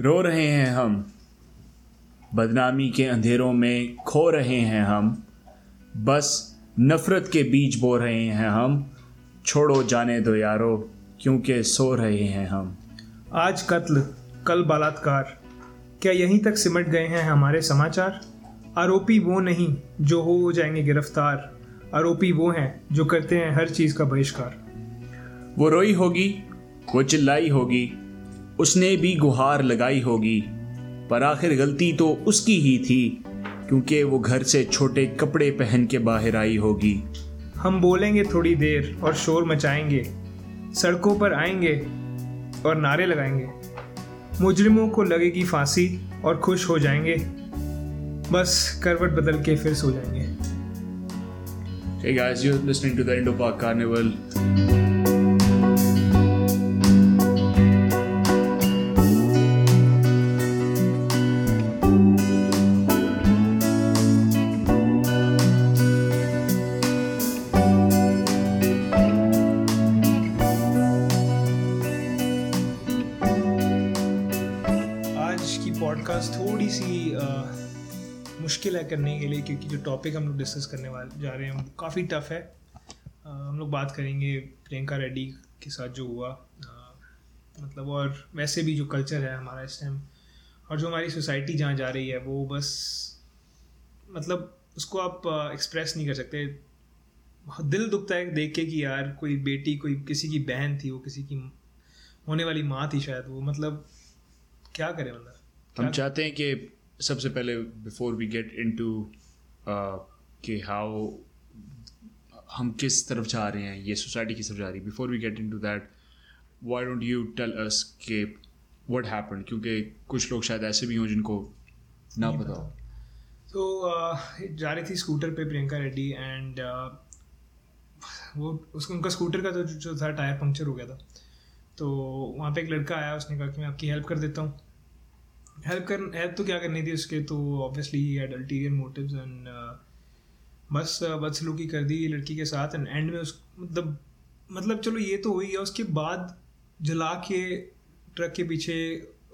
रो रहे हैं हम, बदनामी के अंधेरों में खो रहे हैं हम, बस नफ़रत के बीज बो रहे हैं हम, छोड़ो जाने दो यारो क्योंकि सो रहे हैं हम। आज कत्ल, कल बलात्कार, क्या यहीं तक सिमट गए हैं हमारे समाचार? आरोपी वो नहीं जो हो जाएंगे गिरफ्तार, आरोपी वो हैं जो करते हैं हर चीज़ का बहिष्कार। वो रोई होगी, वो चिल्लाई होगी, उसने भी गुहार लगाई होगी, पर आखिर गलती तो उसकी ही थी क्योंकि वो घर से छोटे कपड़े पहन के बाहर आई होगी। हम बोलेंगे थोड़ी देर और शोर मचाएंगे, सड़कों पर आएंगे और नारे लगाएंगे, मुजरिमों को लगेगी फांसी और खुश हो जाएंगे, बस करवट बदल के फिर सो जाएंगे। Hey guys, you're listening to the Indo Pak Carnival. थोड़ी सी मुश्किल है करने के लिए क्योंकि जो टॉपिक हम लोग डिस्कस करने वाले जा रहे हैं काफ़ी टफ है। हम लोग बात करेंगे प्रियंका रेड्डी के साथ जो हुआ, मतलब और वैसे भी जो कल्चर है हमारा इस टाइम और जो हमारी सोसाइटी जहाँ जा रही है वो बस मतलब उसको आप एक्सप्रेस नहीं कर सकते। दिल दुखता है देख के कि यार कोई बेटी, कोई किसी की बहन थी, वो किसी की होने वाली माँ थी शायद, वो मतलब क्या करें। मतलब हम चाहते हैं कि सबसे पहले बिफोर वी गेट इनटू कि हाउ हम किस तरफ जा रहे हैं, ये सोसाइटी किस तरफ जा रही है, before we get into that why don't you tell us के व्हाट हैपेंड, क्योंकि कुछ लोग शायद ऐसे भी हों जिनको ना पता हो। तो जा रही थी स्कूटर पे प्रियंका रेड्डी एंड वो उसका उनका स्कूटर का तो जो था टायर पंक्चर हो गया था, तो वहाँ पे एक लड़का आया, उसने कहा कि मैं आपकी हेल्प कर देता हूँ। हेल्प तो क्या करनी थी उसके, तो obviously he had ulterior motives and बस बदसलूकी कर दी लड़की के साथ एंड एंड में उस मतलब चलो ये तो हो ही गया, उसके बाद जला के ट्रक के पीछे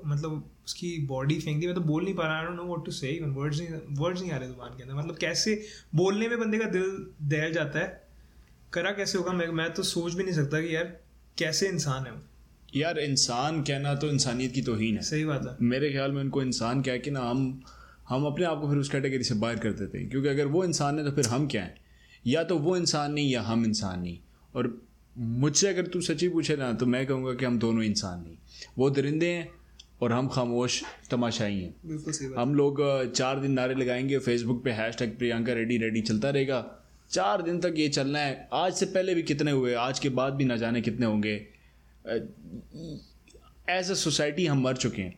मतलब उसकी बॉडी फेंक दी। मैं तो बोल नहीं पा रहा, I don't know what to say, even words नहीं आ रहे जुबान के अंदर। मतलब कैसे बोलने में बंदे का दिल दहल जाता है, करा कैसे होगा मैं तो सोच भी नहीं सकता कि यार कैसे इंसान है। यार इंसान कहना तो इंसानियत की तौहीन है। सही बात है। मेरे ख्याल में उनको इंसान कह के ना हम अपने आप को फिर उस कैटेगरी से बाहर कर देते हैं, क्योंकि अगर वो इंसान है तो फिर हम क्या हैं, या तो वो इंसान नहीं या हम इंसान नहीं। और मुझसे अगर तू सच्ची पूछे ना तो मैं कहूँगा कि हम दोनों इंसान नहीं, वो दरिंदे हैं और हम खामोश तमाशाई हैं। बिल्कुल सही बात। हम लोग 4 दिन नारे लगाएंगे, फेसबुक पे हैशटैग प्रियंका रेड्डी रेड्डी चलता रहेगा 4 दिन तक, ये चलना है। आज से पहले भी कितने हुए, आज के बाद भी ना जाने कितने होंगे। एज अ सोसाइटी हम मर चुके हैं।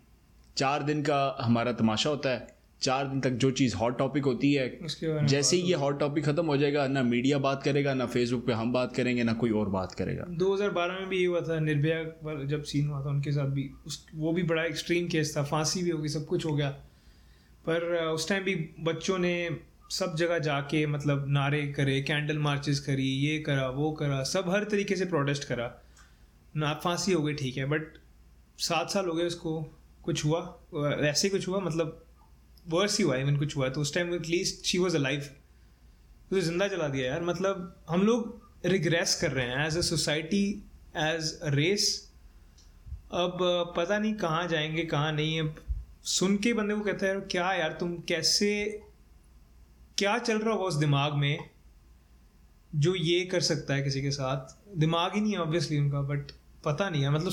4 दिन का हमारा तमाशा होता है, 4 दिन तक जो चीज़ हॉट टॉपिक होती है, जैसे ही ये हॉट टॉपिक ख़त्म हो जाएगा ना मीडिया बात करेगा, ना फेसबुक पे हम बात करेंगे, ना कोई और बात करेगा। 2012 में भी ये हुआ था, निर्भया पर जब सीन हुआ था उनके साथ भी, वो भी बड़ा एक्सट्रीम केस था, फांसी भी होगी, सब कुछ हो गया, पर उस टाइम भी बच्चों ने सब जगह जाके मतलब नारे करे, कैंडल मार्चेस करी, ये करा वो करा, सब हर तरीके से प्रोटेस्ट करा ना। फांसी हो गई ठीक है, बट 7 साल हो गए उसको, कुछ हुआ ऐसे कुछ हुआ, मतलब वर्स ही हुआ, इवन कुछ हुआ तो उस time at least she was alive, उसे जिंदा जला दिया यार। मतलब हम लोग रिग्रेस कर रहे हैं as a society, as a race. अब पता नहीं कहाँ जाएंगे कहाँ नहीं। अब सुन के बंदे को कहता है यार क्या यार तुम कैसे, क्या चल रहा होगा उस दिमाग में जो ये कर सकता है किसी के साथ। दिमाग ही नहीं है ऑब्वियसली उनका, बट पता नहीं है, मतलब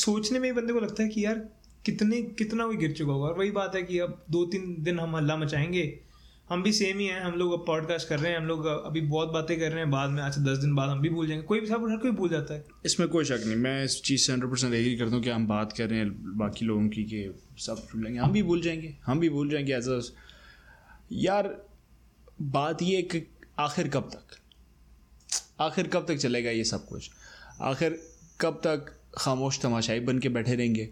सोचने में ही बंदे को लगता है कि यार कितना कोई गिर चुका होगा। और वही बात है कि अब 2-3 दिन हम हल्ला मचाएंगे, हम भी सेम ही हैं, हम लोग अब पॉडकास्ट कर रहे हैं, हम लोग अभी बहुत बातें कर रहे हैं, बाद में आज 10 दिन बाद हम भी भूल जाएंगे, कोई भी सब कोई भूल जाता है। इसमें कोई शक नहीं, मैं इस चीज़ से 100% एग्री करता हूँ कि हम बात कर रहे हैं बाकी लोगों की कि सब भूल जाएंगे, हम भी भूल जाएंगे एज अ यार। बात ये कि आखिर कब तक चलेगा ये सब कुछ, आखिर कब तक खामोश तमाशाई बन के बैठे रहेंगे,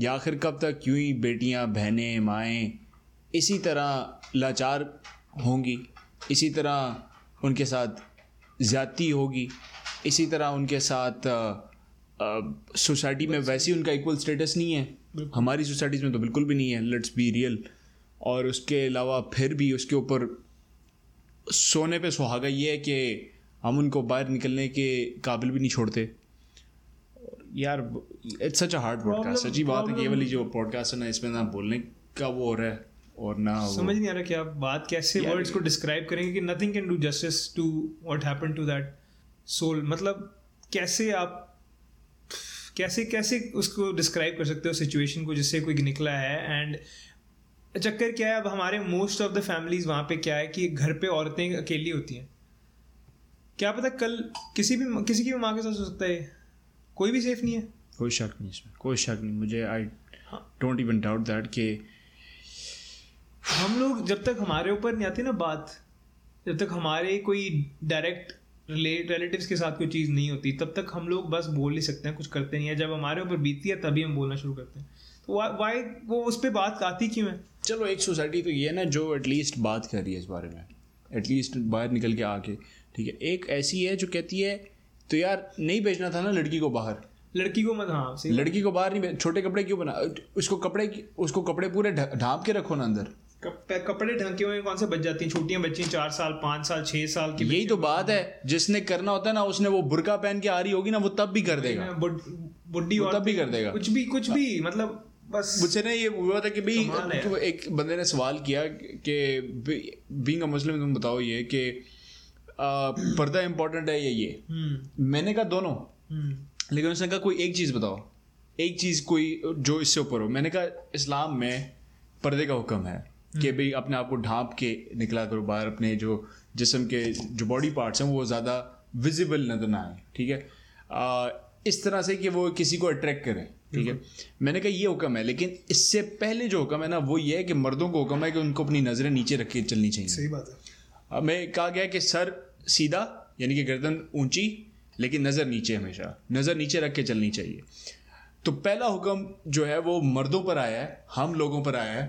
या आखिर कब तक यूं ही बेटियां, बहनें, माएँ इसी तरह लाचार होंगी, इसी तरह उनके साथ ज़्यादती होगी, इसी तरह उनके साथ सोसाइटी में वैसे ही उनका इक्वल स्टेटस नहीं है, हमारी सोसाइटीज़ में तो बिल्कुल भी नहीं है, लेट्स बी रियल। और उसके अलावा फिर भी उसके ऊपर सोने पे सुहागा ये है कि हम उनको बाहर निकलने के काबिल भी नहीं छोड़ते यार। It's such a hard podcast. सच्ची बात है कि ये वाली जो पॉडकास्ट है ना, इसमें ना बोलने का वो हो रहा है और ना समझ नहीं आ रहा कि आप बात कैसे वर्ड्स को डिस्क्राइब करेंगे कि nothing can do justice to what happened to that soul. मतलब कैसे आप कैसे कैसे उसको डिस्क्राइब कर सकते हो सिचुएशन को जिससे कोई निकला है। एंड चक्कर क्या है अब हमारे मोस्ट ऑफ द फैमिलीज वहाँ पे क्या है कि घर पे औरतें अकेली होती हैं, क्या पता कल किसी की भी माँ के साथ हो सकता है। कोई भी सेफ नहीं है, कोई शक नहीं इसमें, कोई शक नहीं। मुझे I don't even doubt that कि हम लोग जब तक हमारे ऊपर नहीं आती ना बात, जब तक हमारे कोई डायरेक्ट रिलेटिव्स के साथ कोई चीज़ नहीं होती तब तक हम लोग बस बोल ही सकते हैं, कुछ करते नहीं है। जब हमारे ऊपर बीती है तभी हम बोलना शुरू करते हैं। तो वाई वो उस पर बात आती क्यों है? चलो एक सोसाइटी तो ये है ना जो एटलीस्ट बात कर रही है इस बारे में, एटलीस्ट बाहर निकल के आके, ठीक है। एक ऐसी है जो कहती है तो यार नहीं भेजना था ना लड़की को बाहर, लड़की को मत, हाँ लड़की को बाहर नहीं, छोटे कपड़े क्यों बना, उसको कपड़े पूरे ढांप के रखो ना अंदर, कपड़े ढंके हुए कौन से बच जाती हैं छोटियां बच्ची 4 साल 5 साल 6 साल की। यही तो बात है, जिसने करना होता है ना उसने वो बुर्का पहन के आ रही होगी ना वो तब भी कर देगा, बुड्ढी तब भी कर देगा, कुछ भी मतलब बस। मुझसे ना ये हुआ था कि भाई तो एक बंदे ने सवाल किया कि बीइंग अ मुस्लिम तुम बताओ ये कि पर्दा इम्पोर्टेंट है या ये। मैंने कहा दोनों, लेकिन उसने कहा कोई एक चीज़ बताओ, एक चीज़ कोई जो इससे ऊपर हो। मैंने कहा इस्लाम में पर्दे का हुक्म है कि भाई अपने आप को ढांप के निकला करो बाहर, अपने जो जिस्म के जो बॉडी पार्ट्स हैं वो ज़्यादा विजिबल नजर ना आए, ठीक है, इस तरह से कि वो किसी को अट्रैक्ट करें, ठीक है। मैंने कहा ये हुक्म है, लेकिन इससे पहले जो हुक्म है ना वो ये है कि मर्दों को हुक्म है कि उनको अपनी नज़रें नीचे रख के चलनी चाहिए। सही बात है। हमें कहा गया कि सर सीधा यानी कि गर्दन ऊंची लेकिन नज़र नीचे, हमेशा नज़र नीचे रख के चलनी चाहिए। तो पहला हुक्म जो है वो मर्दों पर आया है, हम लोगों पर आया है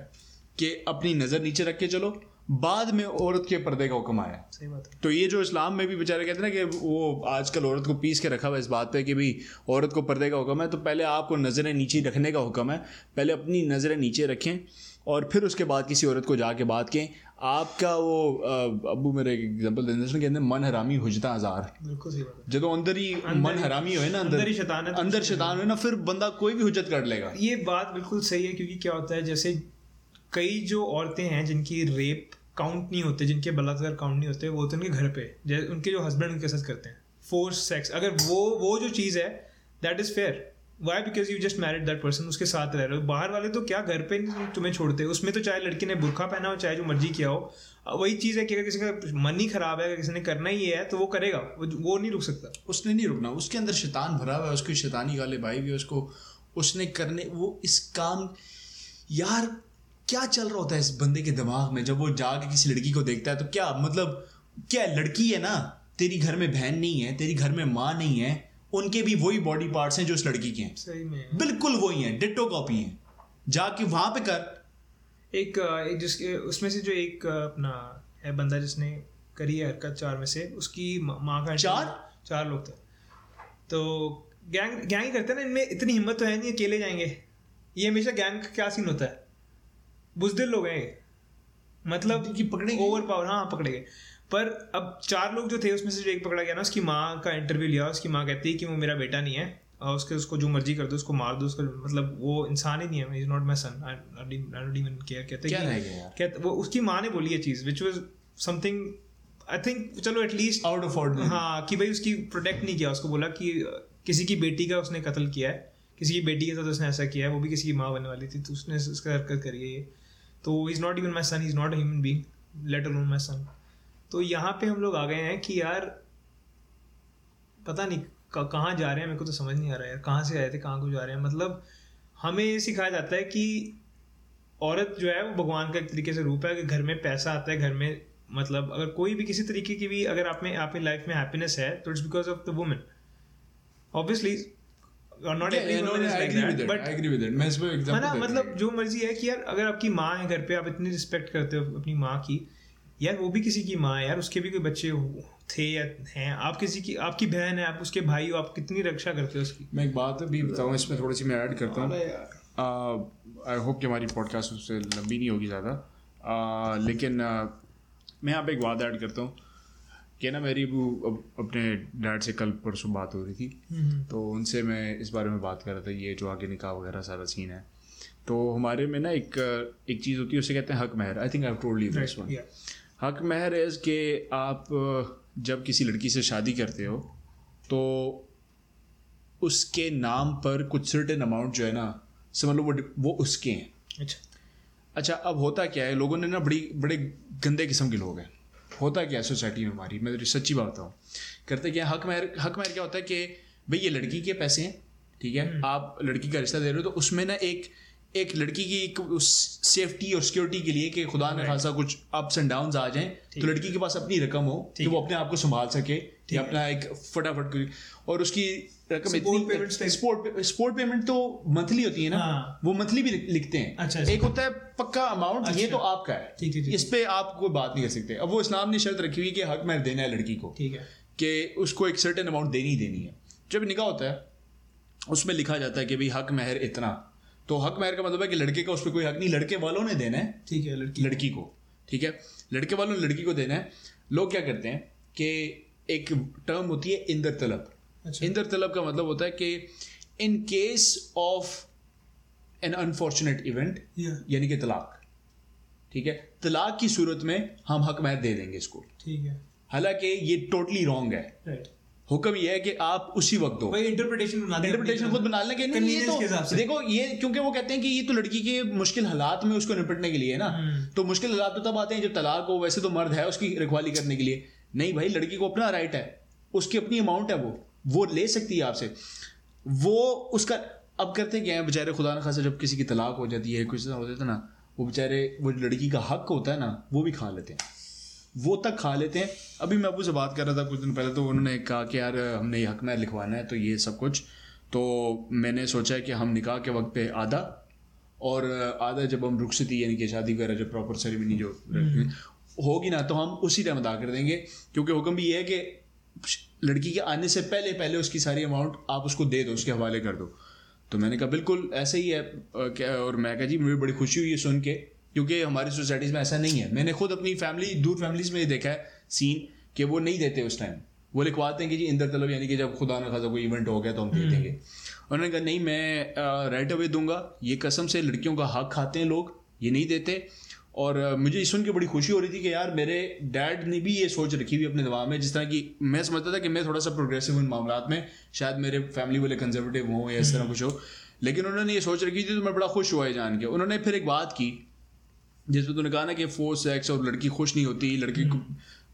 कि अपनी नज़र नीचे रख के चलो, बाद में औरत के पर्दे का हुक्म आया। सही बात है। तो ये जो इस्लाम में भी बेचारे कहते हैं ना कि वो आजकल औरत को पीस के रखा हुआ इस बात पे कि भाई औरत को पर्दे का हुक्म है, तो पहले आपको नज़रें नीचे रखने का हुक्म है, पहले अपनी नज़रें नीचे रखें और फिर उसके बाद किसी औरत को जाके बात कहें। आपका वो अबू मेरे एग्जाम्पल देते हैं मन हरामी हुजता आज़ार। बिल्कुल सही बात है। जब अंदर ही मन हरामी हो ना, अंदर ही शैतान है, अंदर शैतान हो ना, फिर बंदा कोई भी हुज्जत कर लेगा। ये बात बिल्कुल सही है, क्योंकि क्या होता है जैसे कई जो औरतें हैं जिनकी रेप काउंट नहीं होते, जिनके बलात्कार काउंट नहीं होते, वो होते उनके घर पे, जैसे उनके जो हस्बैंड उनके साथ करते हैं फोर्स सेक्स। अगर वो जो चीज़ है that is fair, why because you just married that person, उसके साथ रह रहे हो। बाहर वाले तो क्या घर पे नहीं तुम्हें छोड़ते, उसमें तो चाहे लड़की ने बुरखा पहना हो चाहे जो मर्जी किया हो। वही चीज़ है कि अगर किसी का मन ही खराब है, अगर किसी ने करना ही है तो वो करेगा, वो नहीं रुक सकता, उसने नहीं रुकना, उसके अंदर शैतान भरा हुआ है, उसकी शैतानी गाले भाई भी उसको, उसने करने वो इस काम। यार क्या चल रहा होता है इस बंदे के दिमाग में जब वो जाके किसी लड़की को देखता है, तो क्या मतलब क्या लड़की है ना, तेरी घर में बहन नहीं है, तेरी घर में माँ नहीं है, उनके भी वही बॉडी पार्ट्स हैं जो उस लड़की के हैं। सही में बिल्कुल वही हैं, डिट्टो कॉपी हैं, जाके वहाँ पे कर। एक जिसके उसमें से जो एक अपना है बंदा जिसने करी है हरकत, 4 में से उसकी माँ का 4 लोग थे, तो गैंग ही करते हैं ना, इनमें इतनी हिम्मत तो है नहीं अकेले जाएंगे। ये हमेशा गैंग का क्या सीन होता है, बुजदिल लोग हैं मतलब कि पकड़ेंगे, ओवर पावर, हाँ पकड़ेंगे। पर अब 4 लोग जो थे उसमें से जो एक पकड़ा गया ना, उसकी माँ का इंटरव्यू लिया, उसकी माँ कहती है कि वो मेरा बेटा नहीं है, और उसको जो मर्जी कर दो, उसको मार दो, उसको मतलब वो इंसान ही नहीं है, is not my son, I don't even care. कहते वो उसकी माँ ने बोली ये चीज़ which was something I think, चलो एटलीस्ट आउट ऑफ ऑर्डर, हाँ कि भाई उसकी प्रोटेक्ट नहीं किया, उसको बोला कि किसी की बेटी का उसने कत्ल किया है, किसी की बेटी के साथ उसने ऐसा किया है, वो भी किसी की माँ बनने वाली थी, तो उसने उसका हरकत करी है ये, तो is not even my son, is not a human being let alone my son. तो यहाँ पे हम लोग आ गए हैं कि यार पता नहीं कहाँ जा रहे हैं, मेरे को तो समझ नहीं आ रहा है यार, कहाँ से आए थे कहाँ को जा रहे हैं। मतलब हमें ये सिखाया जाता है कि औरत जो है वो भगवान का एक तरीके से रूप है, कि घर में पैसा आता है, घर में मतलब अगर कोई भी किसी तरीके की भी अगर आप में आपकी लाइफ में हैप्पीनेस है तो it's because of the women obviously. मतलब जो मर्जी है कि यार अगर आपकी माँ है घर पे, आप इतनी रिस्पेक्ट करते हो अपनी माँ की, यार वो भी किसी की माँ है यार, उसके भी कोई बच्चे थे या हैं, आप किसी की, आपकी बहन है, आप उसके भाई हो, आप कितनी रक्षा करते हो उसकी। मैं एक बात भी बताऊँ इसमें, थोड़ी सी मैं ऐड करता हूँ, आई होप कि हमारी पॉडकास्ट उससे लंबी नहीं होगी ज़्यादा, लेकिन मैं यहाँ पे एक बात ऐड करता हूँ कि ना मेरी अपने डैड से कल परसों बात हो रही थी, तो उनसे मैं इस बारे में बात कर रहा था, ये जो आगे निकाह वगैरह सारा सीन है। तो हमारे में ना एक चीज़ होती है, उसे कहते हैं हक महर। I think I have told you this one. हक महर इज़ के आप जब किसी लड़की से शादी करते हो तो उसके नाम पर कुछ सर्टेन अमाउंट जो है ना, समझ लो वो उसके हैं। अच्छा, अब होता क्या है, लोगों ने ना बड़े गंदे किस्म के लोग हैं। होता क्या है सोसाइटी में हमारी, मैं सच्ची बात बताऊँ, करते क्या है हक महर क्या होता है कि भाई ये लड़की के पैसे हैं, ठीक है, आप लड़की का रिश्ता दे रहे हो, तो उसमें ना एक लड़की की एक सेफ्टी और सिक्योरिटी के लिए कि खुदा ने खासा कुछ अप्स एंड डाउन्स आ जाएं तो लड़की के पास अपनी रकम हो कि वो अपने आप को संभाल सके, अपना एक फटाफट, और उसकी रकम इतनी स्पोर्ट पेमेंट तो मंथली होती है ना, वो मंथली भी लिखते हैं। एक होता है पक्का अमाउंट, ये तो आपका है, इस पे आप कोई बात नहीं कर सकते। अब वो इस्लाम ने शर्त रखी हुई कि हक महर देना है लड़की को, कि उसको एक सर्टेन अमाउंट देनी है। जब निकाह होता है उसमें लिखा जाता है कि भाई हक महर इतना, तो हक महर का मतलब है कि लड़के का उस पर कोई हक नहीं, लड़के वालों ने देना है, ठीक है, लड़की को, ठीक है, लड़के वालों ने लड़की को देना है। लोग क्या करते हैं कि एक टर्म होती है इंदर तलब। इंदर तलब का मतलब होता है कि in case of an unfortunate event, यानी कि तलाक, ठीक है, तलाक की सूरत में हम हक महर दे देंगे इसको, ठीक है। हालांकि ये टोटली रॉन्ग है, right. हुक्म यह है कि आप उसी वक्त दो, इंटरप्रिटेशन खुद बना लें कि नहीं, ये तो देखो, ये क्योंकि वो कहते हैं कि ये तो लड़की के मुश्किल हालात में उसको निपटने के लिए है ना, तो मुश्किल हालात तो तब आते हैं जब तलाक हो, वैसे तो मर्द है उसकी रखवाली करने के लिए। नहीं भाई, लड़की को अपना राइट है, उसकी अपनी अमाउंट है, वो ले सकती है आपसे, वो उसका। अब करते क्या है बेचारे, खुदा न खासा जब किसी की तलाक हो जाती है, कुछ हो जाता है ना, वो बेचारे वो लड़की का हक होता है ना, वो भी खा लेते हैं, वो तक खा लेते हैं। अभी मैं अबू से बात कर रहा था कुछ दिन पहले, तो उन्होंने कहा कि यार हमने हक महर लिखवाना है तो ये सब कुछ, तो मैंने सोचा कि हम निकाह के वक्त पे आधा और आधा जब हम रुखसती, यानी कि शादी वगैरह जब प्रॉपर सेरेमनी जो होगी ना, तो हम उसी टाइम अदा कर देंगे, क्योंकि हुक्म भी ये है कि लड़की के आने से पहले उसकी सारी अमाउंट आप उसको दे दो, उसके हवाले कर दो। तो मैंने कहा बिल्कुल ऐसे ही है, और मैं कहा जी मुझे बड़ी खुशी हुई है सुन के, क्योंकि हमारी सोसाइटीज़ में ऐसा नहीं है। मैंने खुद अपनी फैमिली, दूर फैमिलीज़ में देखा है सीन कि वो नहीं देते उस टाइम, वो लिखवाते हैं कि जी इंदर तलब, यानी कि जब खुदा न खासा कोई इवेंट हो गया तो हम दे देंगे। उन्होंने कहा नहीं, मैं राइट अवे दूंगा। ये कसम से लड़कियों का हक खाते हैं लोग, ये नहीं देते। और मुझे सुन के बड़ी खुशी हो रही थी कि यार मेरे डैड ने भी ये सोच रखी हुई अपने दिमाग में, जिस तरह की मैं समझता था कि मैं थोड़ा सा प्रोग्रेसिव हूँ इन मामलात में, शायद मेरे फैमिली वाले कंजर्वेटिव हों या इस तरह कुछ हो, लेकिन उन्होंने ये सोच रखी थी, तो मैं बड़ा खुश हुआ है जान के। उन्होंने फिर एक बात की जिसमें तूने कहा ना कि फोर्स सेक्स और लड़की खुश नहीं होती, लड़की को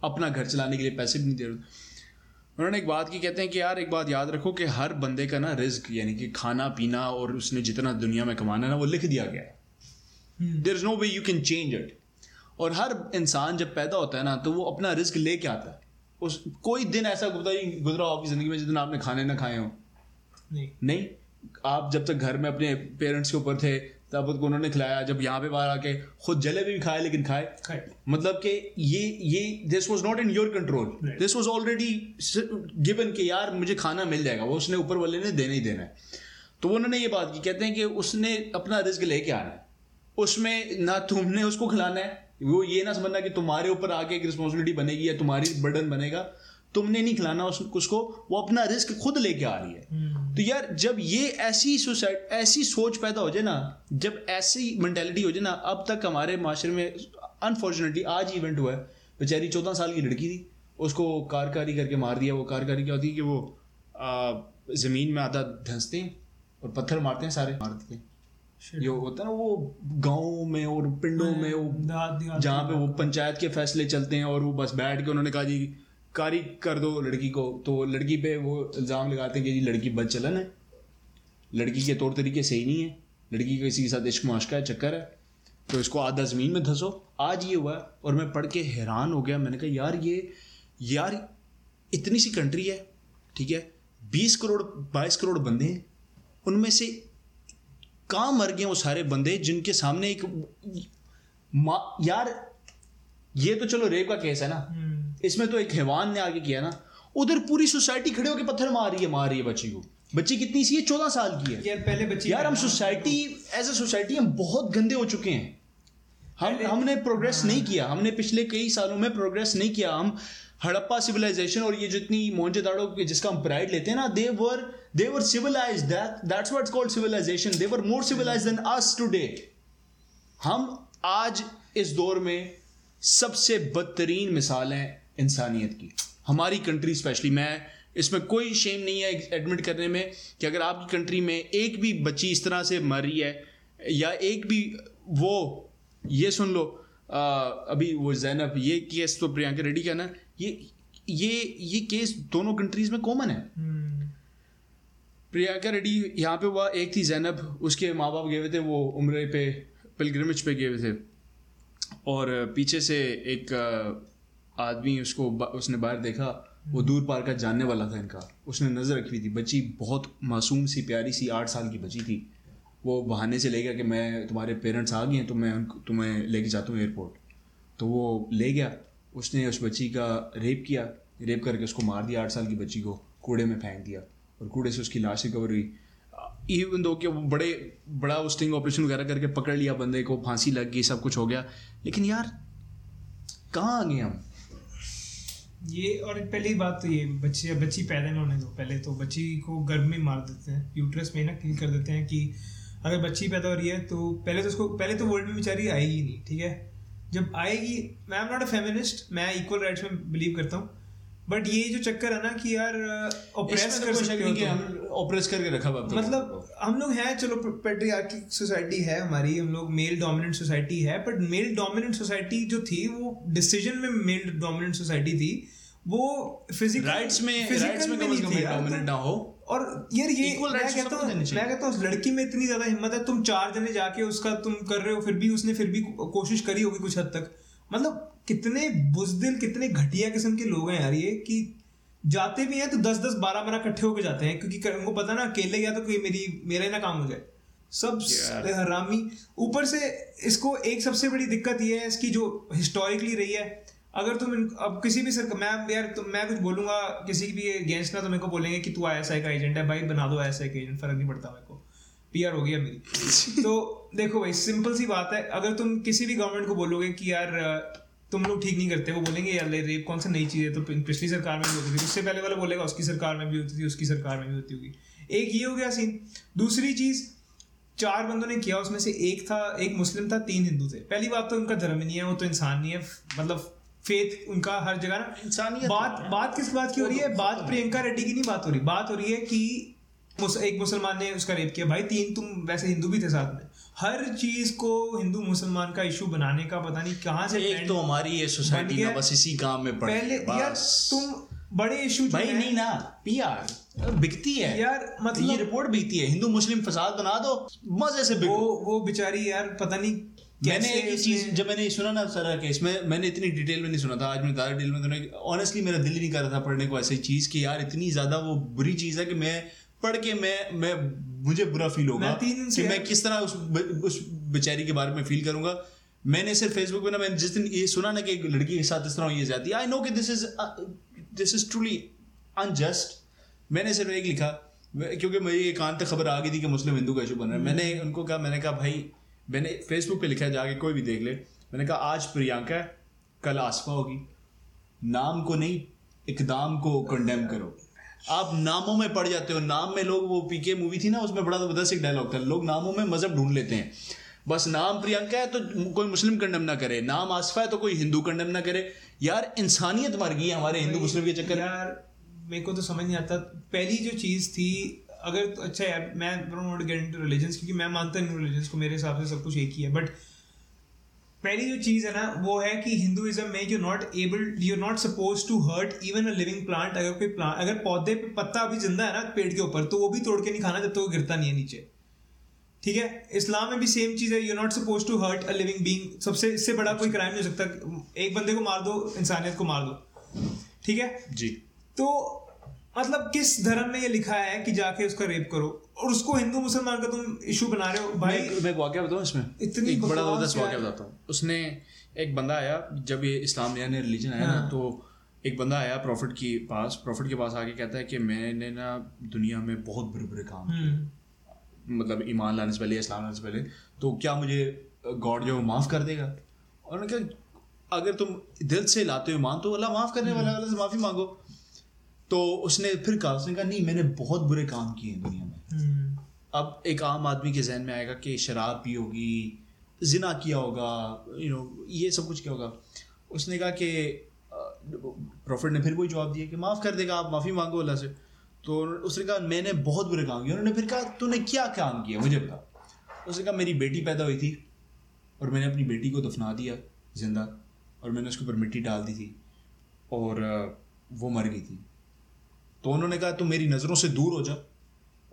अपना घर चलाने के लिए पैसे भी नहीं दे रहे। उन्होंने एक बात की, कहते हैं कि यार एक बात याद रखो कि हर बंदे का ना रिस्क, यानी कि खाना पीना और उसने जितना दुनिया में कमाना ना, वो लिख दिया गया है, there is no way you can change it. और हर इंसान जब पैदा होता है ना, तो वो अपना रिस्क ले के आता है। उस कोई दिन ऐसा गुजरा हो आपकी ज़िंदगी में जितना आपने खाने ना खाए हो? नहीं। आप जब तक घर में अपने पेरेंट्स के ऊपर थे तब तक उन्होंने खिलाया, जब यहाँ पे बाहर आके खुद जलेबी भी खाए, लेकिन खाए, मतलब कि ये this was not in your control, this was already given कि यार मुझे खाना मिल जाएगा, वो उसने ऊपर वाले ने देना ही देना है। तो उन्होंने ये बात की, कहते हैं कि उसने अपना रिस्क लेके आना है, उसमें ना तुमने उसको खिलाना है, वो ये ना समझना कि तुम्हारे ऊपर आके एक रिस्पॉन्सिबिलिटी बनेगी या तुम्हारी बर्डन बनेगा, तुमने नहीं खिलाना उसको, वो अपना रिस्क खुद लेके आ रही है। तो यार जब ये ऐसी सोच पैदा हो जाए ना, जब ऐसी मेंटालिटी हो जाए ना, अब तक हमारे माशरे में अनफॉर्चुनेटली आज इवेंट हुआ है, बेचारी 14 साल की लड़की थी, उसको कारकारी करके मार दिया। वो कारकारी क्या होती है कि वो ज़मीन में आधा धंसते हैं और पत्थर मारते हैं, सारे मार देते हैं। ये होता है ना वो गाँव में और पिंडों में, वो जहाँ पे वो पंचायत के फैसले चलते हैं, और वो बस बैठ के उन्होंने कहा जी कारी कर दो लड़की को, तो लड़की पे वो इल्ज़ाम लगाते हैं कि जी लड़की बदचलन है, लड़की के तौर तरीके सही नहीं है, लड़की का किसी के साथ इश्क माश्का है, चक्कर है, तो इसको आधा ज़मीन में धंसो। आज ये हुआ, और मैं पढ़ के हैरान हो गया। मैंने कहा यार इतनी सी कंट्री है, ठीक है, 22 करोड़ बंदे हैं, उनमें से कहाँ मर गए वो सारे बंदे जिनके सामने एक यार ये तो चलो रेप का केस है ना, इसमें तो एक हैवान ने आगे किया ना, उधर पूरी सोसाइटी खड़े होकर पत्थर मार रही है बच्ची को। बच्ची कितनी सी है, 14 साल की है यार, पहले बच्ची यार। हम सोसाइटी एज ए सोसाइटी हम बहुत गंदे हो चुके हैं। हमने प्रोग्रेस नहीं किया, हमने पिछले कई सालों में प्रोग्रेस नहीं किया। हम हड़प्पा सिविलाइजेशन और ये जितनी मोहनजोदाड़ो जिसका हम प्राइड लेते हैं ना, they were civilized, that's what's called civilization, they were more civilized than us today। हम आज इस दौर में सबसे बदतरीन मिसाल हैं इंसानियत की, हमारी कंट्री स्पेशली। मैं इसमें कोई शेम नहीं है एडमिट करने में कि अगर आपकी कंट्री में एक भी बच्ची इस तरह से मर रही है या एक भी वो, ये सुन लो अभी वो जैनब, ये केस तो प्रियंका रेड्डी का ना, ये केस दोनों कंट्रीज में कॉमन है। प्रियंका रेड्डी यहाँ पे हुआ, एक थी जैनब, उसके माँ बाप गए हुए थे, वो उम्रे पे पिलग्रिमेज पे गए हुए थे और पीछे से एक आदमी उसको उसने बाहर देखा, वो दूर पार का जानने वाला था इनका, उसने नज़र रखी थी। बच्ची बहुत मासूम सी प्यारी सी 8 साल की बच्ची थी। वो बहाने से ले गया कि मैं, तुम्हारे पेरेंट्स आ गए हैं तो मैं तुम्हें लेके जाता हूँ एयरपोर्ट। तो वो ले गया, उसने उस बच्ची का रेप किया, रेप करके उसको मार दिया, 8 साल की बच्ची को कूड़े में फेंक दिया और कूड़े से उसकी लाश रिकवर हुई। इवन दो कि वो बड़ा स्टिंग ऑपरेशन वगैरह करके पकड़ लिया बंदे को, फांसी लग गई, सब कुछ हो गया, लेकिन यार कहाँ आ गए हम। ये और पहली बात तो ये बच्ची पैदा ना होने दो, पहले तो बच्ची को गर्भ में मार देते हैं, यूट्रस में ना किल कर देते हैं कि अगर बच्ची पैदा हो रही है तो पहले तो वर्ल्ड में बेचारी आएगी नहीं, ठीक है। जब आएगी, मैं एम नॉट अ फेमिनिस्ट, मैं इक्वल राइट्स में बिलीव करता हूँ, बट ये जो चक्कर है ना कि यार ऑप्रेस कर सकते हो, हम ऑप्रेस करके रखा हुआ, मतलब हम लोग हैं, चलो पैट्रियार्की सोसाइटी है हमारी, हम लोग मेल डोमिनेंट सोसाइटी है, बट मेल डोमिनेंट सोसाइटी जो थी वो डिसीजन में मेल डोमिनेंट सोसाइटी थी, वो फिजिकल राइट्स में डोमिनेंट ना हो। और यार ये मैं कहता हूँ उस लड़की में इतनी ज्यादा हिम्मत है, तुम 4 जने जाके उसका तुम कर रहे हो, फिर भी उसने कोशिश करी होगी कुछ हद तक। मतलब कितने बुजदिल, कितने घटिया किस्म के लोग हैं यार ये, कि जाते भी हैं तो 10-12 इकट्ठे होकर जाते हैं, क्योंकि उनको पता ना अकेले गया तो कोई मेरा ही ना काम हो जाए। सब हरामी। ऊपर से इसको एक सबसे बड़ी दिक्कत ये है इसकी जो हिस्टोरिकली रही है, अगर तुम अब किसी भी मैं कुछ बोलूंगा किसी भी अगेंस्ट ना तो मेरे को बोलेंगे कि तू ISI का एजेंट है, भाई बना दो ISI का एजेंट, फर्क नहीं पड़ता मेरे को, PR हो गया मेरी। तो देखो भाई सिंपल सी बात है, अगर तुम किसी भी गवर्नमेंट को बोलोगे कि यार तुम लोग ठीक नहीं करते, वो बोलेंगे यार रेप कौन सा नई चीज़ है, तो पिछली सरकार में भी होती थी, उससे पहले वाला बोलेगा उसकी सरकार में भी होती थी, उसकी सरकार में भी होती होगी। एक ये हो गया सीन। दूसरी चीज़, 4 बंदों ने किया, उसमें से एक मुस्लिम था, 3 हिंदू थे। पहली बात तो उनका धर्म ही नहीं है, वो तो इंसान नहीं है, मतलब फेथ उनका हर जगह ना इंसानियत। बात किस बात की हो रही है, बात प्रियंका रेड्डी की नहीं बात हो रही, बात हो रही है कि एक मुसलमान ने उसका रेप किया, भाई 3 तुम वैसे हिंदू भी थे साथ में। हर चीज को हिंदू मुसलमान का इशू बनाने का पता नहीं कहाँ से एक तो हमारी ये सोसाइटी ना बस इसी काम में पड़े। पहले यार तुम बड़े इशू भाई नहीं ना, PR बिकती है यार, मतलब ये रिपोर्ट बिकती है, हिंदू मुस्लिम फसाद बना दो, मजे से बिको। वो बेचारी यार पता नहीं, मैंने एक चीज जब मैंने सुना ना सारा केस में, मैंने इतनी डिटेल में नहीं सुना था, आज मैंने ज़्यादा डिटेल में, ऑनेस्टली मेरा दिल ही नहीं कर रहा था पढ़ने को ऐसी चीज़ कि यार इतनी ज़्यादा वो बुरी चीज़ है कि मैं पढ़ के मैं मुझे बुरा फील होगा कि मैं किस तरह उस बेचारी के बारे में फील करूंगा। मैंने सिर्फ फेसबुक पे ना, मैंने जिस दिन ये सुना ना कि एक लड़की के साथ इस तरह ये जाती है, आई नो कि दिस इज ट्रूली अनजस्ट। मैंने सिर्फ एक लिखा क्योंकि मुझे ये कान तक खबर आ गई थी कि मुस्लिम हिंदू का इशू बन रहा है। मैंने उनको कहा, मैंने कहा भाई, मैंने फेसबुक पे लिखा, जाके कोई भी देख ले, मैंने कहा आज प्रियंका है, कल आसफा होगी, नाम को नहीं इकदाम को कंडेम करो। आप नामों में पड़ जाते हो, नाम में लोग, वो पीके मूवी थी ना, उसमें बड़ा जबरदस्त एक डायलॉग था, लोग नामों में मजहब ढूंढ लेते हैं, बस नाम प्रियंका है तो कोई मुस्लिम कंडेम ना करे, नाम आसफा है तो कोई हिंदू कंडेम ना करे। यार इंसानियत मर गई है हमारे हिंदू मुस्लिम के चक्कर। यार मेरे को तो समझ नहीं आता, पहली जो चीज़ थी, अगर तो अच्छा यार मैं नॉट गेट इनटू रिलीजन्स, क्योंकि मैं मानता हूँ रिलीजन्स को, मेरे हिसाब से सब कुछ एक ही है, बट पहली जो चीज़ है ना वो है कि हिंदुइज्म में you not suppose to hurt even a living plant. अगर पौधे पे पत्ता अभी जिंदा है ना पेड़ के ऊपर, तो वो भी तोड़ के नहीं खाना जब तक तो वो गिरता नहीं है नीचे, ठीक है। इस्लाम में भी सेम चीज़ है, you not suppose to hurt a living being. सबसे इससे बड़ा कोई क्राइम नहीं हो सकता, एक बंदे को मार दो, इंसानियत को मार दो, ठीक है जी। तो मतलब किस धर्म में ये लिखा है कि जाके उसका रेप करो, और उसको हिंदू मुसलमान का तुम इशू बना रहे हो। भाई मैं वाकया बताऊँ इसमें, इतनी बड़ा वाकया बताता हूँ। उसने एक बंदा आया, जब ये इस्लाम नया रिलीजन आया ना, तो एक बंदा आया प्रॉफिट के पास आके कहता है कि मैंने ना दुनिया में बहुत बुरे बुरे काम किए, मतलब ईमान लाने से पहले, इस्लाम लाने से पहले, तो क्या मुझे गॉड जो माफ़ कर देगा? और उन्होंने कहा अगर तुम दिल से लाते हो ईमान तो अल्लाह माफ़ करने वाला है, अल्लाह से माफ़ी मांगो। तो उसने फिर कहा, उसने कहा नहीं मैंने बहुत बुरे काम किए हैं दुनिया में। अब एक आम आदमी के जहन में आएगा कि शराब पी होगी, जिना किया होगा, ये सब कुछ किया होगा। उसने कहा कि प्रॉफिट ने फिर कोई जवाब दिया कि माफ़ कर देगा, आप माफ़ी मांगो अल्लाह से। तो उसने कहा मैंने बहुत बुरे काम किए। उन्होंने फिर कहा तूने क्या काम किया मुझे बता। उसने कहा मेरी बेटी पैदा हुई थी और मैंने अपनी बेटी को दफना दिया जिंदा, और मैंने उसके ऊपर मिट्टी डाल दी थी और वो मर गई थी। तो उन्होंने कहा तुम मेरी नज़रों से दूर हो जा।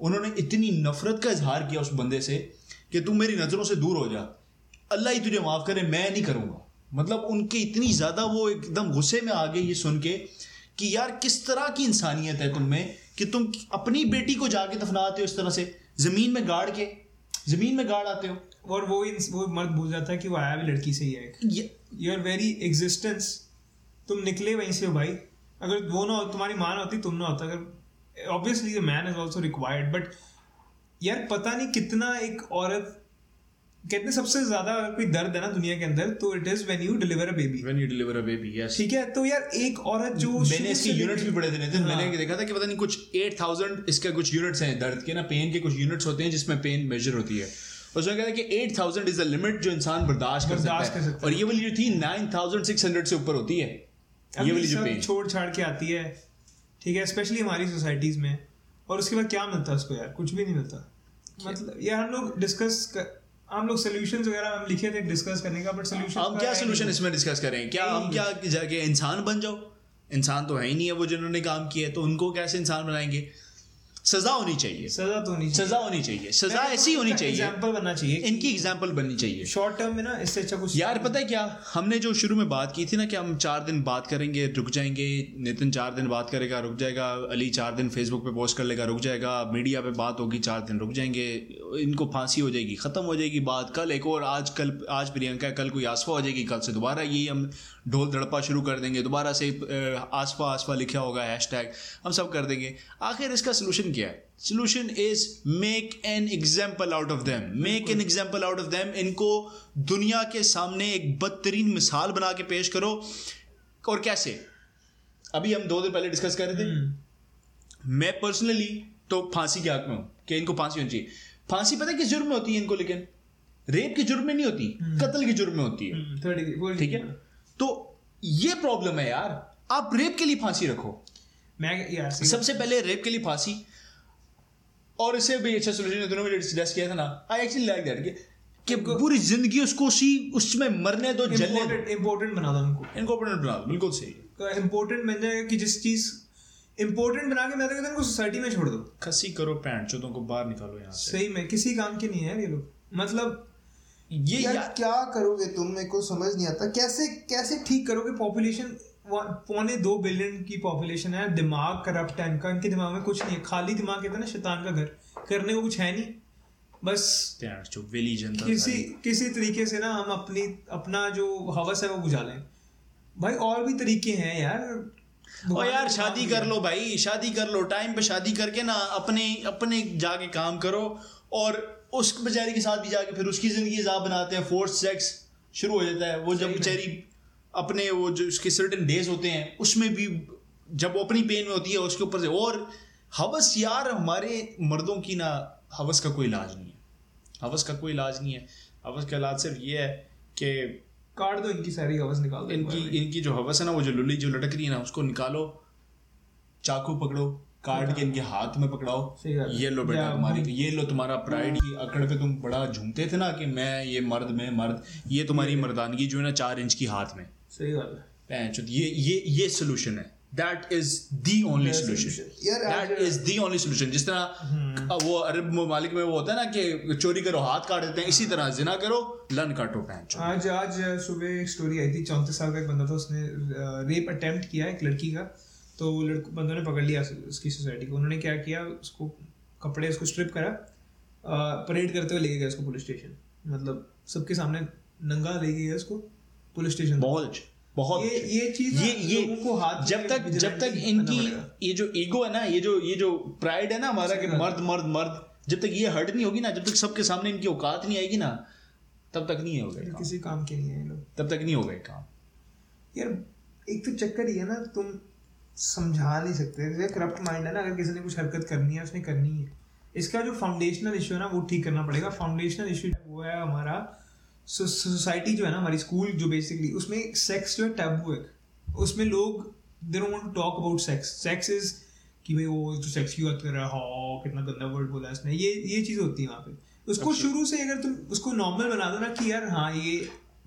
उन्होंने इतनी नफरत का इजहार किया उस बंदे से कि तुम मेरी नज़रों से दूर हो जा, अल्लाह ही तुझे माफ़ करे, मैं नहीं करूँगा। मतलब उनके इतनी ज़्यादा वो एकदम गुस्से में आ गए ये सुन के कि यार किस तरह की इंसानियत है तुम में कि तुम अपनी बेटी को जाके दफनाते हो, इस तरह से ज़मीन में गाड़ आते हो। और वो मर्द भूल जाता है कि वो आया भी लड़की से ही है। योर वेरी एग्जिस्टेंस, तुम निकले वहीं से हो भाई। अगर वो ना तुम्हारी माँ ना होती, तुम ना होता। अगर obviously the man is also required, but यार पता नहीं कितना एक औरत, कहते हैं सबसे ज्यादा अगर कोई दर्द है ना दुनिया के अंदर तो it is when you deliver a baby. Yes ठीक है। तो यार एक औरत जो, मैंने इसके यूनिट्स भी पढ़े थे, मैंने देखा था कि पता नहीं कुछ 8000 इसका कुछ यूनिट्स हैं दर्द के ना, पेन के कुछ यूनिट्स होते हैं जिसमें पेन मेजर होती है। उसमें कहता है कि 8000 इज द लिमिट जो इंसान बर्दाश्त कर सकता है। और ये वाली जो थी 9600 से ऊपर होती है, ये वाली जो पेन छोड़ छाड़ के आती है, ठीक है, स्पेशली हमारी सोसाइटीज में। और उसके बाद क्या मिलता है उसको? यार कुछ भी नहीं मिलता। मतलब यार हम लोग सोल्यूशंस वगैरह हम लिखे थे डिस्कस करने का, बट सोल्यूशन हम क्या सोल्यूशन इसमें डिस्कस करें? क्या हम क्या जाके इंसान बन जाओ? इंसान तो है ही नहीं है वो जिन्होंने काम किया है, तो उनको कैसे इंसान बनाएंगे? सजा होनी चाहिए। सजा ऐसी होनी चाहिए, एग्जाम्पल बनना चाहिए, इनकी एग्जाम्पल बननी चाहिए शॉर्ट टर्म में ना। इससे अच्छा कुछ यार पता है क्या, हमने जो शुरू में बात की थी ना कि हम 4 दिन बात करेंगे रुक जाएंगे, नितिन 4 दिन बात करेगा रुक जाएगा, अली 4 दिन फेसबुक पे पोस्ट कर लेगा रुक जाएगा, मीडिया पे बात होगी 4 दिन रुक जाएंगे, इनको फांसी हो जाएगी, ख़त्म हो जाएगी बात, कल एक और, आज प्रियंका, कल कोई आसफा हो जाएगी, कल से दोबारा यही हम ढोल धड़प्पा शुरू कर देंगे, दोबारा से आसफा लिखा होगा हैशटैग हम सब कर देंगे। आखिर इसका सोल्यूशन क्या है? Solution is make an example out of them. इनको दुनिया के सामने एक बदतरीन मिसाल बना के पेश करो। और कैसे? अभी हम 2 दिन पहले डिस्कस कर रहे थे। मैं पर्सनली तो फांसी के हक में हूं कि इनको फांसी होनी चाहिए। फांसी पता है किस जुर्म में होती है इनको? लेकिन रेप के जुर्म में नहीं होती, कत्ल के जुर्म में होती है, ठीक है? तो ये प्रॉब्लम है यार। आप रेप के लिए फांसी रखो, सबसे पहले रेप के लिए फांसी। और इसे भी अच्छा सोल्यूशन दोनों ने सजेस्ट किया था ना, आई एक्चुअली लाइक दैट कि पूरी जिंदगी उसको उसमें मरने दो, जलने, इंपॉर्टेंट बना दो उनको, इंपॉर्टेंट बना दो। बिल्कुल सही, इंपॉर्टेंट बन जाएगा कि जिस चीज इंपॉर्टेंट बना के मैं कहता हूं उनको सोसाइटी में छोड़ दो, खसी करो पैंट चोदों को बाहर निकालो यहाँ से। सही में किसी काम के नहीं है ये लोग। मतलब ये क्या करोगे तुम? मेरे को समझ नहीं आता कैसे ठीक करोगे पॉपुलेशन। 1.2 बिलियन की पॉपुलेशन है, दिमाग करप्ट है इनका, इनके दिमाग में कुछ नहीं है, खाली दिमाग कहते हैं ना शैतान का घर, करने को कुछ है नहीं। बस किसी तरीके से ना हम अपना जो हवस है वो बुझा लें भाई। और भी तरीके हैं यार। और यार शादी कर लो भाई, शादी कर लो, टाइम पे शादी करके ना अपने जाके काम करो, और उस बेचारी के साथ भी जाके फिर उसकी जिंदगी अज़ाब बनाते हैं, फोर्स सेक्स शुरू हो जाता है। वो जब बेचारी अपने वो जो उसके सर्टेन डेज होते हैं उसमें भी जब वो अपनी पेन में होती है उसके ऊपर से। और हवस यार, हमारे मर्दों की ना हवस का कोई इलाज नहीं है। हवस का इलाज सिर्फ ये है कि काट दो इनकी सारी हवस, निकाल दो इनकी जो हवस है ना, वो जो लुली जो लटक रही है ना उसको निकालो, चाकू पकड़ो, काट के इनके हाथ में पकड़ाओ, ये लो बेटा तुम्हारी, ये लो तुम्हारा प्राइड, ये अकड़ पे तुम बड़ा झूमते थे ना कि मैं ये मर्द, मैं मर्द, ये तुम्हारी मर्दानगी जो है ना 4 इंच की हाथ में। सही बात है। ये सोल्यूशन है। That is the only solution। जिस तरह वो अरब ममालिक में वो होता है ना कि चोरी करो हाथ काट देते हैं, इसी तरह जिना करो लन काटो पैंच। आज सुबह स्टोरी आई थी, 34 साल का एक बंदा था, उसने रेप अटेम्प्ट किया एक लड़की का, तो वो लड़के बंदों ने पकड़ लिया उसकी सोसाइटी को। उन्होंने क्या किया, उसको कपड़े उसको स्ट्रिप करा, परेड करते हुए लेके गया उसको पुलिस स्टेशन, मतलब सबके सामने नंगा लेके गया उसको पुलिस स्टेशन। बहुत बहुत ये चीज लोगों को हाथ जब तक इनकी ये जो ईगो है ना, ये जो प्राइड है ना हमारा कि मर्द जब तक ये हर्ट नहीं होगी ना, जब तक सबके सामने इनकी औकात नहीं आएगी ना, तब तक नहीं हो गए किसी काम के लिए, तब तक नहीं हो गए काम। यार एक तो चक्कर ही है ना, तुम समझा नहीं सकते। करप्ट माइंड है ना, अगर किसी ने कुछ हरकत करनी है उसने करनी है। इसका जो फाउंडेशनल इशू है ना वो ठीक करना पड़ेगा। फाउंडेशनल इशू वो है हमारा सोसाइटी जो है ना, हमारी स्कूल जो बेसिकली उसमें सेक्स जो है टैबू है। उसमें लोग they don't want to talk about sex is कि भाई वो जो सेक्स की बात कर रहा है, हाँ कितना गंदा वर्ड बोला इसने, ये चीज़ होती है वहाँ पे। उसको शुरू से अगर तुम उसको नॉर्मल बना दो ना कि यार हाँ ये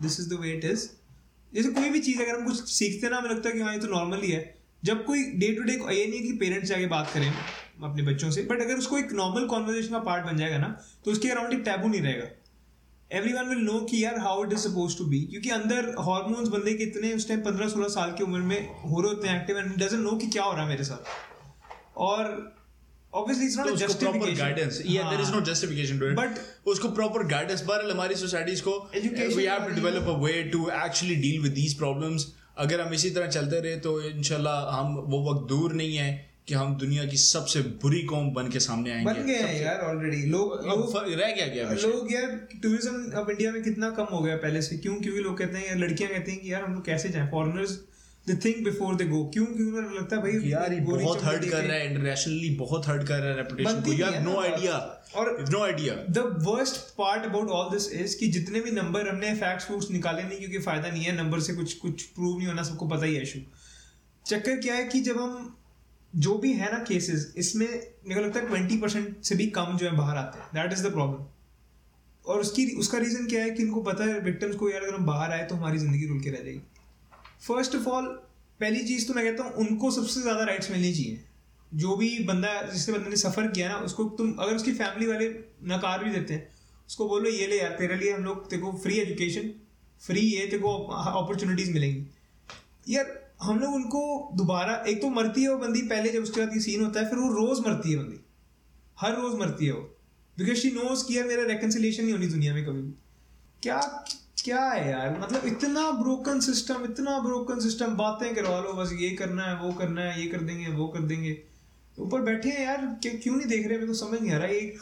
this is the way it is. जैसे कोई भी चीज़ अगर हम कुछ सीखते ना, हमें लगता है कि हाँ ये तो नॉर्मल ही है। जब कोई डे टू डे ये नहीं है कि पेरेंट्स जाके बात करें अपने बच्चों से, बट अगर उसको एक नॉर्मल कॉन्वर्जेशन का पार्ट बन जाएगा ना, तो उसके अराउंड एक टैबू नहीं रहेगा। एवरीवन विल नो कि यार how it is suppose to be, क्योंकि अंदर हार्मोन्स बंदे के इतने उस टाइम 15-16 साल की उम्र में हो रहे होते हैं एक्टिव, एंड डजंट नो कि क्या हो रहा है मेरे साथ। और obviously it's not a justification, proper guidance, yeah there is no justification to it, but usko proper guidance baral hamari societies ko education, we have to develop a way to actually deal with these problems. agar hum isi tarah chalte rahe to inshallah hum wo waqt dur nahi hai कि हम दुनिया की सबसे बुरी कौम बन के सामने आएंगे। बन गए हैं यार ऑलरेडी लोग, रह गया लोग। यार टूरिज्म अब इंडिया में कितना कम हो गया पहले से, क्योंकि लोग कहते हैं यार, लड़कियां कहती हैं कि यार हम लोग कैसे जाएं, foreigners they think before they go. क्योंकि उन्हें लगता है भाई यार बहुत हर्ट कर रहा है इंटरनेशनली, बहुत हर्ट कर रहा है रेपुटेशन को। यू हैव नो आइडिया और no idea the worst part about all this is कि जितने भी नंबर हमने फैक्ट्स फूक्स निकाले नहीं, क्योंकि फायदा नहीं है, नंबर से कुछ प्रूव नहीं होना, सबको पता ही है इशू। चक्कर क्या है कि जब हम जो भी है ना केसेस, इसमें मेरे को लगता है 20% से भी कम जो है बाहर आते हैं। That is the problem. और उसका रीज़न क्या है कि इनको पता है विक्टिम्स को, यार अगर हम बाहर आए तो हमारी ज़िंदगी रुल के रह जाएगी। फर्स्ट ऑफ ऑल पहली चीज़ तो मैं कहता हूँ उनको सबसे ज़्यादा राइट्स मिलनी चाहिए। जो भी बंदा, जिससे बंदे ने सफ़र किया ना, उसको तुम अगर उसकी फैमिली वाले नकार भी देते हैं, उसको बोलो ये ले यार तेरे लिए हम लोग, तेरे को फ्री एजुकेशन, फ्री ये, तेरे को अपॉर्चुनिटीज़ मिलेंगी। यार हम लोग उनको दोबारा, एक तो मरती है वो बंदी पहले, जब उसके बाद ये सीन होता है, फिर वो रोज़ मरती है बंदी, हर रोज़ मरती है वो, बिकॉज शी नोज कि यार मेरा रेकन्सिलेशन नहीं होनी दुनिया में कभी भी। क्या क्या है यार, मतलब इतना ब्रोकन सिस्टम, बातें करवा लो, बस ये करना है वो करना है, ये कर देंगे वो कर देंगे, ऊपर बैठे हैं यार, क्यों नहीं देख रहे, मेरे को समझ नहीं आ रहा। ये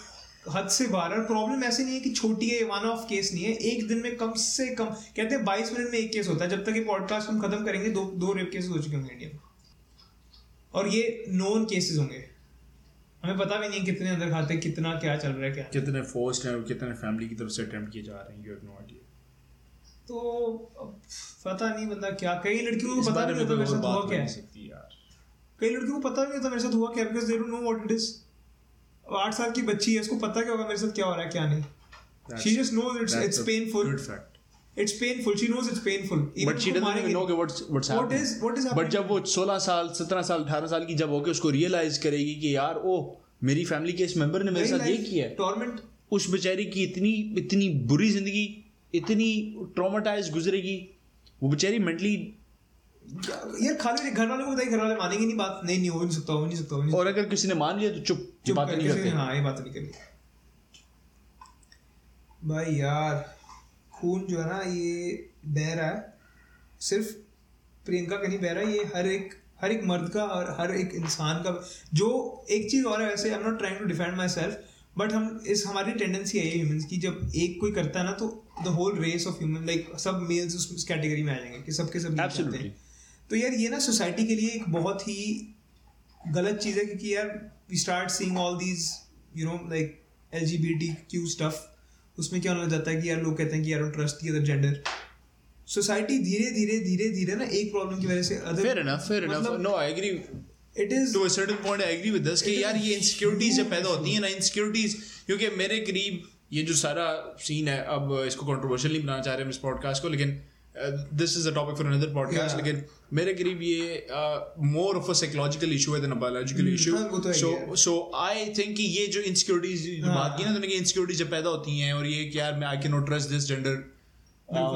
हद से बाहर। और प्रॉब्लम ऐसी नहीं है कि छोटी है, वन ऑफ केस नहीं है, एक दिन में कम से कम कहते हैं 22 मिनट में एक केस होता है। जब तक ये पॉडकास्ट हम खत्म करेंगे दो रेप केसेस हो चुके होंगे इंडिया में, और ये नोन केसेस होंगे, हमें पता भी नहीं कितने अंदर खाते, कितना क्या चल रहा है, क्या कितने फोर्स्ड हैं, कितने फैमिली की तरफ से अटेम्प्ट किए जा रहे हैं, यू हैव नो आइडिया। तो पता नहीं बंदा क्या, कई लड़कियों को पता नहीं होता मेरे साथ हुआ क्या है, because they don't know what it is. 8 साल की बच्ची है, उसको पता क्या होगा मेरे साथ क्या हो रहा है क्या नहीं। She just knows it's painful, it's painful, she knows it's painful, but she doesn't even know what's happening. But जब वो 16 साल 17 साल 18 साल की जब होके उसको रियलाइज करेगी कि यार ओ मेरी फैमिली के इस मेंबर ने मेरे साथ ये किया है, टॉर्मेंट, उस बेचारी की इतनी बुरी जिंदगी, इतनी ट्रॉमाटाइज गुजरेगी वो बेचारी मेंटली। यार खाली घर वालों को बताइए, घर वाले मानेंगे नहीं, बात नहीं हो नहीं सकता। और अगर किसी ने मान लिया तो चुप बात नहीं करते। हाँ ये बात नहीं करनी भाई। यार खून जो है ना ये बह रहा है, सिर्फ प्रियंका का नहीं बह रहा है, ये हर एक मर्द का और हर एक इंसान का। जो एक चीज़ और है, वैसे I am not trying to defend myself, but हमारी टेंडेंसी है ये ह्यूमंस की, जब एक कोई करता है ना तो the whole race of human, like सब मेल्स उस कैटेगरी में आ जाएंगे कि सबके सब करते हैं। तो यार ये ना सोसाइटी के लिए एक बहुत ही गलत चीज़ है, क्योंकि यार we start seeing all these you know like LGBTQ stuff. उसमें क्या होने जाता है कि यार लोग कहते हैं कि यार trust the other gender. Society धीरे धीरे ना एक प्रॉब्लम की वजह से fair enough no I agree it is to a certain point. I agree with this कि यार ये इनसिक्योरिटीज जब पैदा होती हैं ना, इनसिक्योरिटीज, क्योंकि मेरे करीब ये जो सारा सीन है, अब इसको कंट्रोवर्शियल नहीं बनाना चाह रहे हम इस पॉडकास्ट को, लेकिन this is a topic for another podcast, लेकिन मेरे करीब ये more of a psychological issue है than a biological issue. So I think कि ये जो insecurities बात की ना, तो insecurities जब पैदा होती हैं और ये कि यार मैं I cannot trust this gender,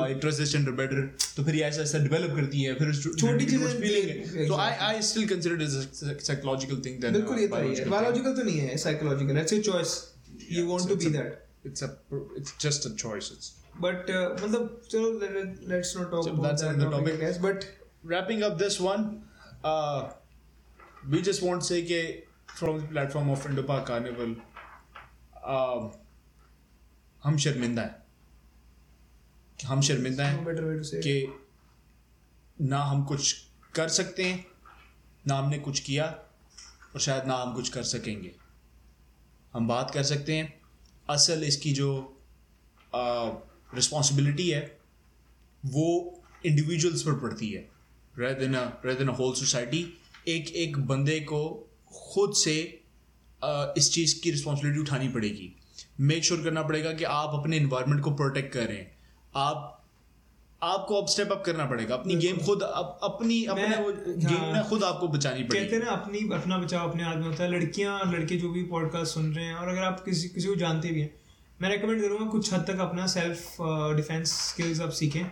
I trust this gender better, तो फिर ये ऐसा develop करती है, फिर छोटी चीज़ें। So I still consider it as a psychological thing than biological. Biological तो नहीं है, psychological. That's your choice. You want to be that. It's just a choice. But so let's not talk about that topic. Yes, but wrapping up this one, we just want to say that from the platform of Indo Pak Carnival, हम शर्मिंदा हैं, कि ना हम कुछ कर सकते हैं, ना हमने कुछ किया, और शायद ना हम कुछ कर सकेंगे. हम बात कर सकते हैं, असल इसकी जो रिस्पॉन्सिबिलिटी है वो इंडिविजुअल्स पर पड़ती है, rather than a whole society. एक बंदे को खुद से इस चीज़ की रिस्पॉन्सिबिलिटी उठानी पड़ेगी. मेक श्योर करना पड़ेगा कि आप अपने इन्वायरमेंट को प्रोटेक्ट करें. आपको अब स्टेप अप करना पड़ेगा. अपनी गेम खुद अपनी गेम में खुद आपको बचानी पड़ेगी. कहते हैं ना, अपना बचाव अपने हाथ में होता है. लड़कियां लड़के जो भी पॉडकास्ट सुन रहे हैं, और अगर आप किसी को जानते भी हैं, मैं रेकमेंड करूँगा कुछ हद तक अपना सेल्फ डिफेंस स्किल्स आप सीखें.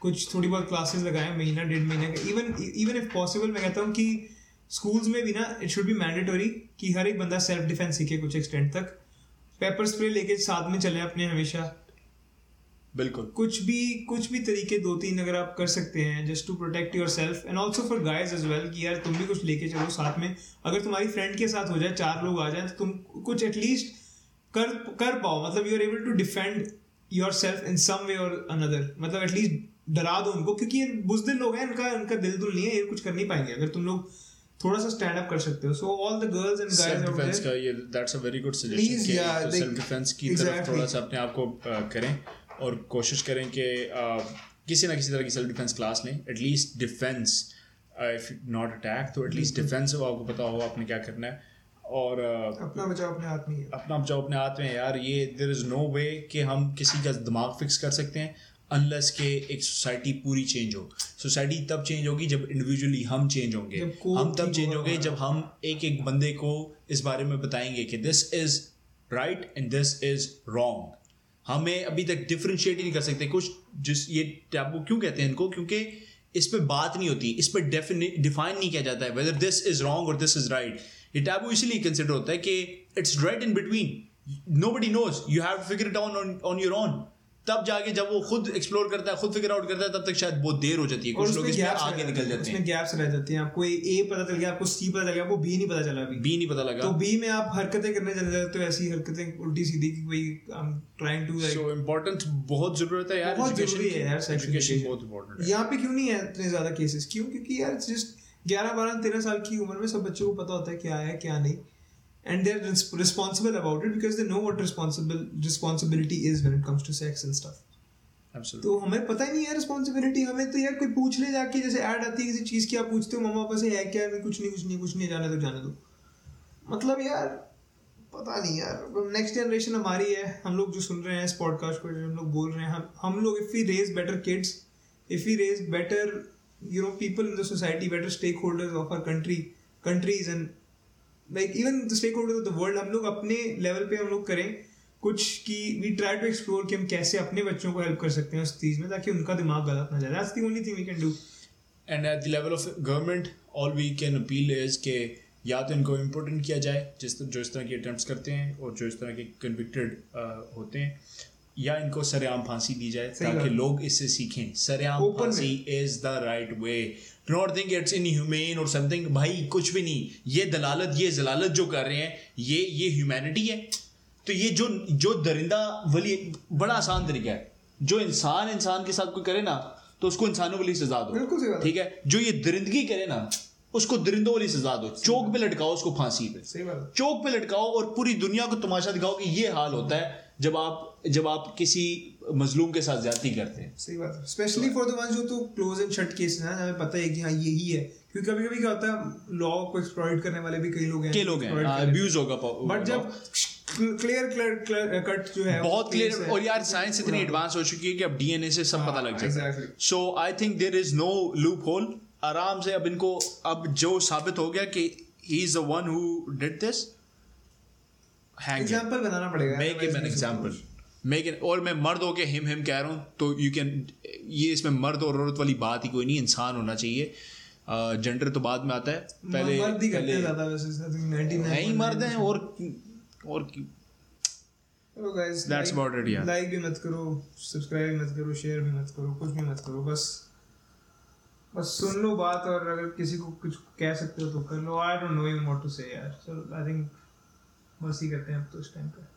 कुछ थोड़ी बहुत क्लासेस लगाएं, महीना डेढ़ महीने का. इवन इफ पॉसिबल मैं कहता हूँ कि स्कूल्स में भी ना इट शुड बी मैंडेटरी कि हर एक बंदा सेल्फ डिफेंस सीखे कुछ एक्सटेंट तक. पेपर स्प्रे लेके साथ में चले अपने हमेशा. बिल्कुल. कुछ भी तरीके 2-3 अगर आप कर सकते हैं just to protect yourself, and also for guys as well कि यार तुम भी कुछ लेके चलो साथ में. अगर तुम्हारी फ्रेंड के साथ हो जाए, 4 लोग आ जाए, तो तुम कुछ एटलीस्ट कर पाओ. मतलब you are able to defend yourself in some way और अनदर. मतलब एटलीस्ट डरा दो उनको, क्योंकि ये बुजदिल लोग हैं, इनका दिल दुल नहीं है, ये कुछ कर नहीं पाएंगे. अगर तुम लोग थोड़ा सा स्टैंड अप कर सकते हो, so all the girls and guys out there, का ये that's a very good suggestion. Self defence की तरफ थोड़ा सा अपने आप को करें और कोशिश करें कि किसी ना किसी तरह की सेल्फ डिफेंस क्लास लें. At least defence, if not attack तो एटलीस्ट डिफेंस हो, आपको पता हो आपने क्या करना है. और अपना बचाव अपने हाथ में है. अपना बचाव अपने हाथ में है यार. ये देयर इज़ नो वे कि हम किसी का दिमाग फिक्स कर सकते हैं अनलेस के एक सोसाइटी पूरी चेंज हो. सोसाइटी तब चेंज होगी जब इंडिविजुअली हम चेंज होंगे. हम तब चेंज होंगे जब हम एक बंदे को इस बारे में बताएंगे कि this is right and this is wrong. हमें अभी तक डिफ्रेंशिएट ही नहीं कर सकते कुछ. जिस ये टैबू क्यों कहते हैं इनको, क्योंकि इस पर बात नहीं होती, इस पर डिफाइन नहीं किया जाता है वेदर दिस इज़ रॉन्ग और दिस इज़ राइट. ये टैबू इसीलिए कंसिडर होता है कि it's right in between, nobody knows, you have to figure it out on your own. तब जाके जब वो खुद एक्सप्लोर करता है, खुद फिगर आउट करता है, तब तक शायद बहुत देर हो जाती है. कुछ लोग इसमें आगे निकल जाते हैं, गैप्स रह जाते हैं. आपको ए पता चल गया, आपको सी पता चल गया, आपको बी नहीं पता चला, बी नहीं पता लगा, तो बी में आप हरकतें करने चले जाते हो, ऐसी हरकतें उल्टी सीधी कि भाई I am trying to. So important, बहुत जरूरत है यार, बहुत जरूरी है यार. एजुकेशन बहुत इंपॉर्टेंट है. यहाँ पे क्यों नहीं है इतने ज्यादा केसेस? क्यों? क्योंकि यार जस्ट 11-12-13 साल की उम्र में सब बच्चों को पता होता है क्या है क्या नहीं, and they're responsible about it because they know what responsibility is when it comes to sex and stuff. Absolutely. तो हमें पता ही नहीं है responsibility. हमें तो यार कोई पूछ ले जाके, जैसे ad आती है किसी चीज़ की, आप पूछते हो मम्मा पापा से है क्या, कुछ नहीं, जाने दो. मतलब यार पता नहीं यार, next generation हमारी है. हम लोग जो सुन रहे हैं इस podcast को, हम लोग बोल रहे हैं, हम लोग if we raise better kids, if we raise better people in the society, better stakeholders of our countries and even the stakeholders of the world, हम लोग अपने लेवल पे हम लोग करें कुछ कि वी ट्राई टू एक्सप्लोर कि हम कैसे अपने बच्चों को हेल्प कर सकते हैं उस चीज़ में, ताकि उनका दिमाग गलत ना जाए. That's the only thing we can do. And at the level of government all we can appeal is के या तो इनको इम्पोर्टेंट किया जाए, जो इस तरह के अटैम्प्ट्स करते हैं और जो इस तरह के कन्विक्टेड होते हैं, या इनको सरेआम फांसी दी जाए ताकि लोग इससे सीखें. सरेआम फांसी is the right way. Do not think it's inhuman और समथिंग. भाई कुछ भी नहीं, ये दलालत, ये जलालत जो कर रहे हैं, ये ह्यूमैनिटी है? तो ये जो दरिंदा वली, बड़ा आसान तरीका है. जो इंसान के साथ कोई करे ना, तो उसको इंसानों वाली सजा दो, ठीक है? जो ये दरिंदगी करे ना, उसको दरिंदों वाली सजा दो. चौक पे लटकाओ उसको, फांसी पे चौक पे लटकाओ, और पूरी दुनिया को तमाशा दिखाओ कि ये हाल होता है जब आप किसी मजलूम के साथ ज्यादती करते हैं. सही बात है. स्पेशली फॉर द वंस जो तो क्लोज एंड शट केस हैं, हमें पता है कि हाँ यही है. क्योंकि कभी कभी क्या होता है, लॉ को एक्सप्लॉइट करने वाले भी कई लोग हैं, अब्यूज होगा, बट जब क्लियर कट जो है बहुत क्लियर. और यार साइंस इतनी एडवांस हो चुकी है कि अब डीएनए से सब पता लग जाता है. So I think there is no loophole. आराम से अब इनको, अब जो साबित हो गया कि he is the one who did this, example बनाना पड़ेगा. Make him an example, make an. और मैं मर्द हो के हिम कह रहा हूँ, तो यू कैन. ये इसमें मर्द और औरत वाली बात ही कोई नहीं, इंसान होना चाहिए. जेंडर तो बाद में आता है, पहले मर्द ही करते हैं ज़्यादा. वैसे नहीं मर्द हैं और So guys, that's about it. Yeah. Like भी मत करो, subscribe भी मत करो, share भी मत करो, कुछ भी मत करो, बस सुन लो बात और अगर किसी को कुछ कह सकते हो तो कर लो. I don't know what to say यार. So I think बस ही करते हैं अब तो इस टाइम पे.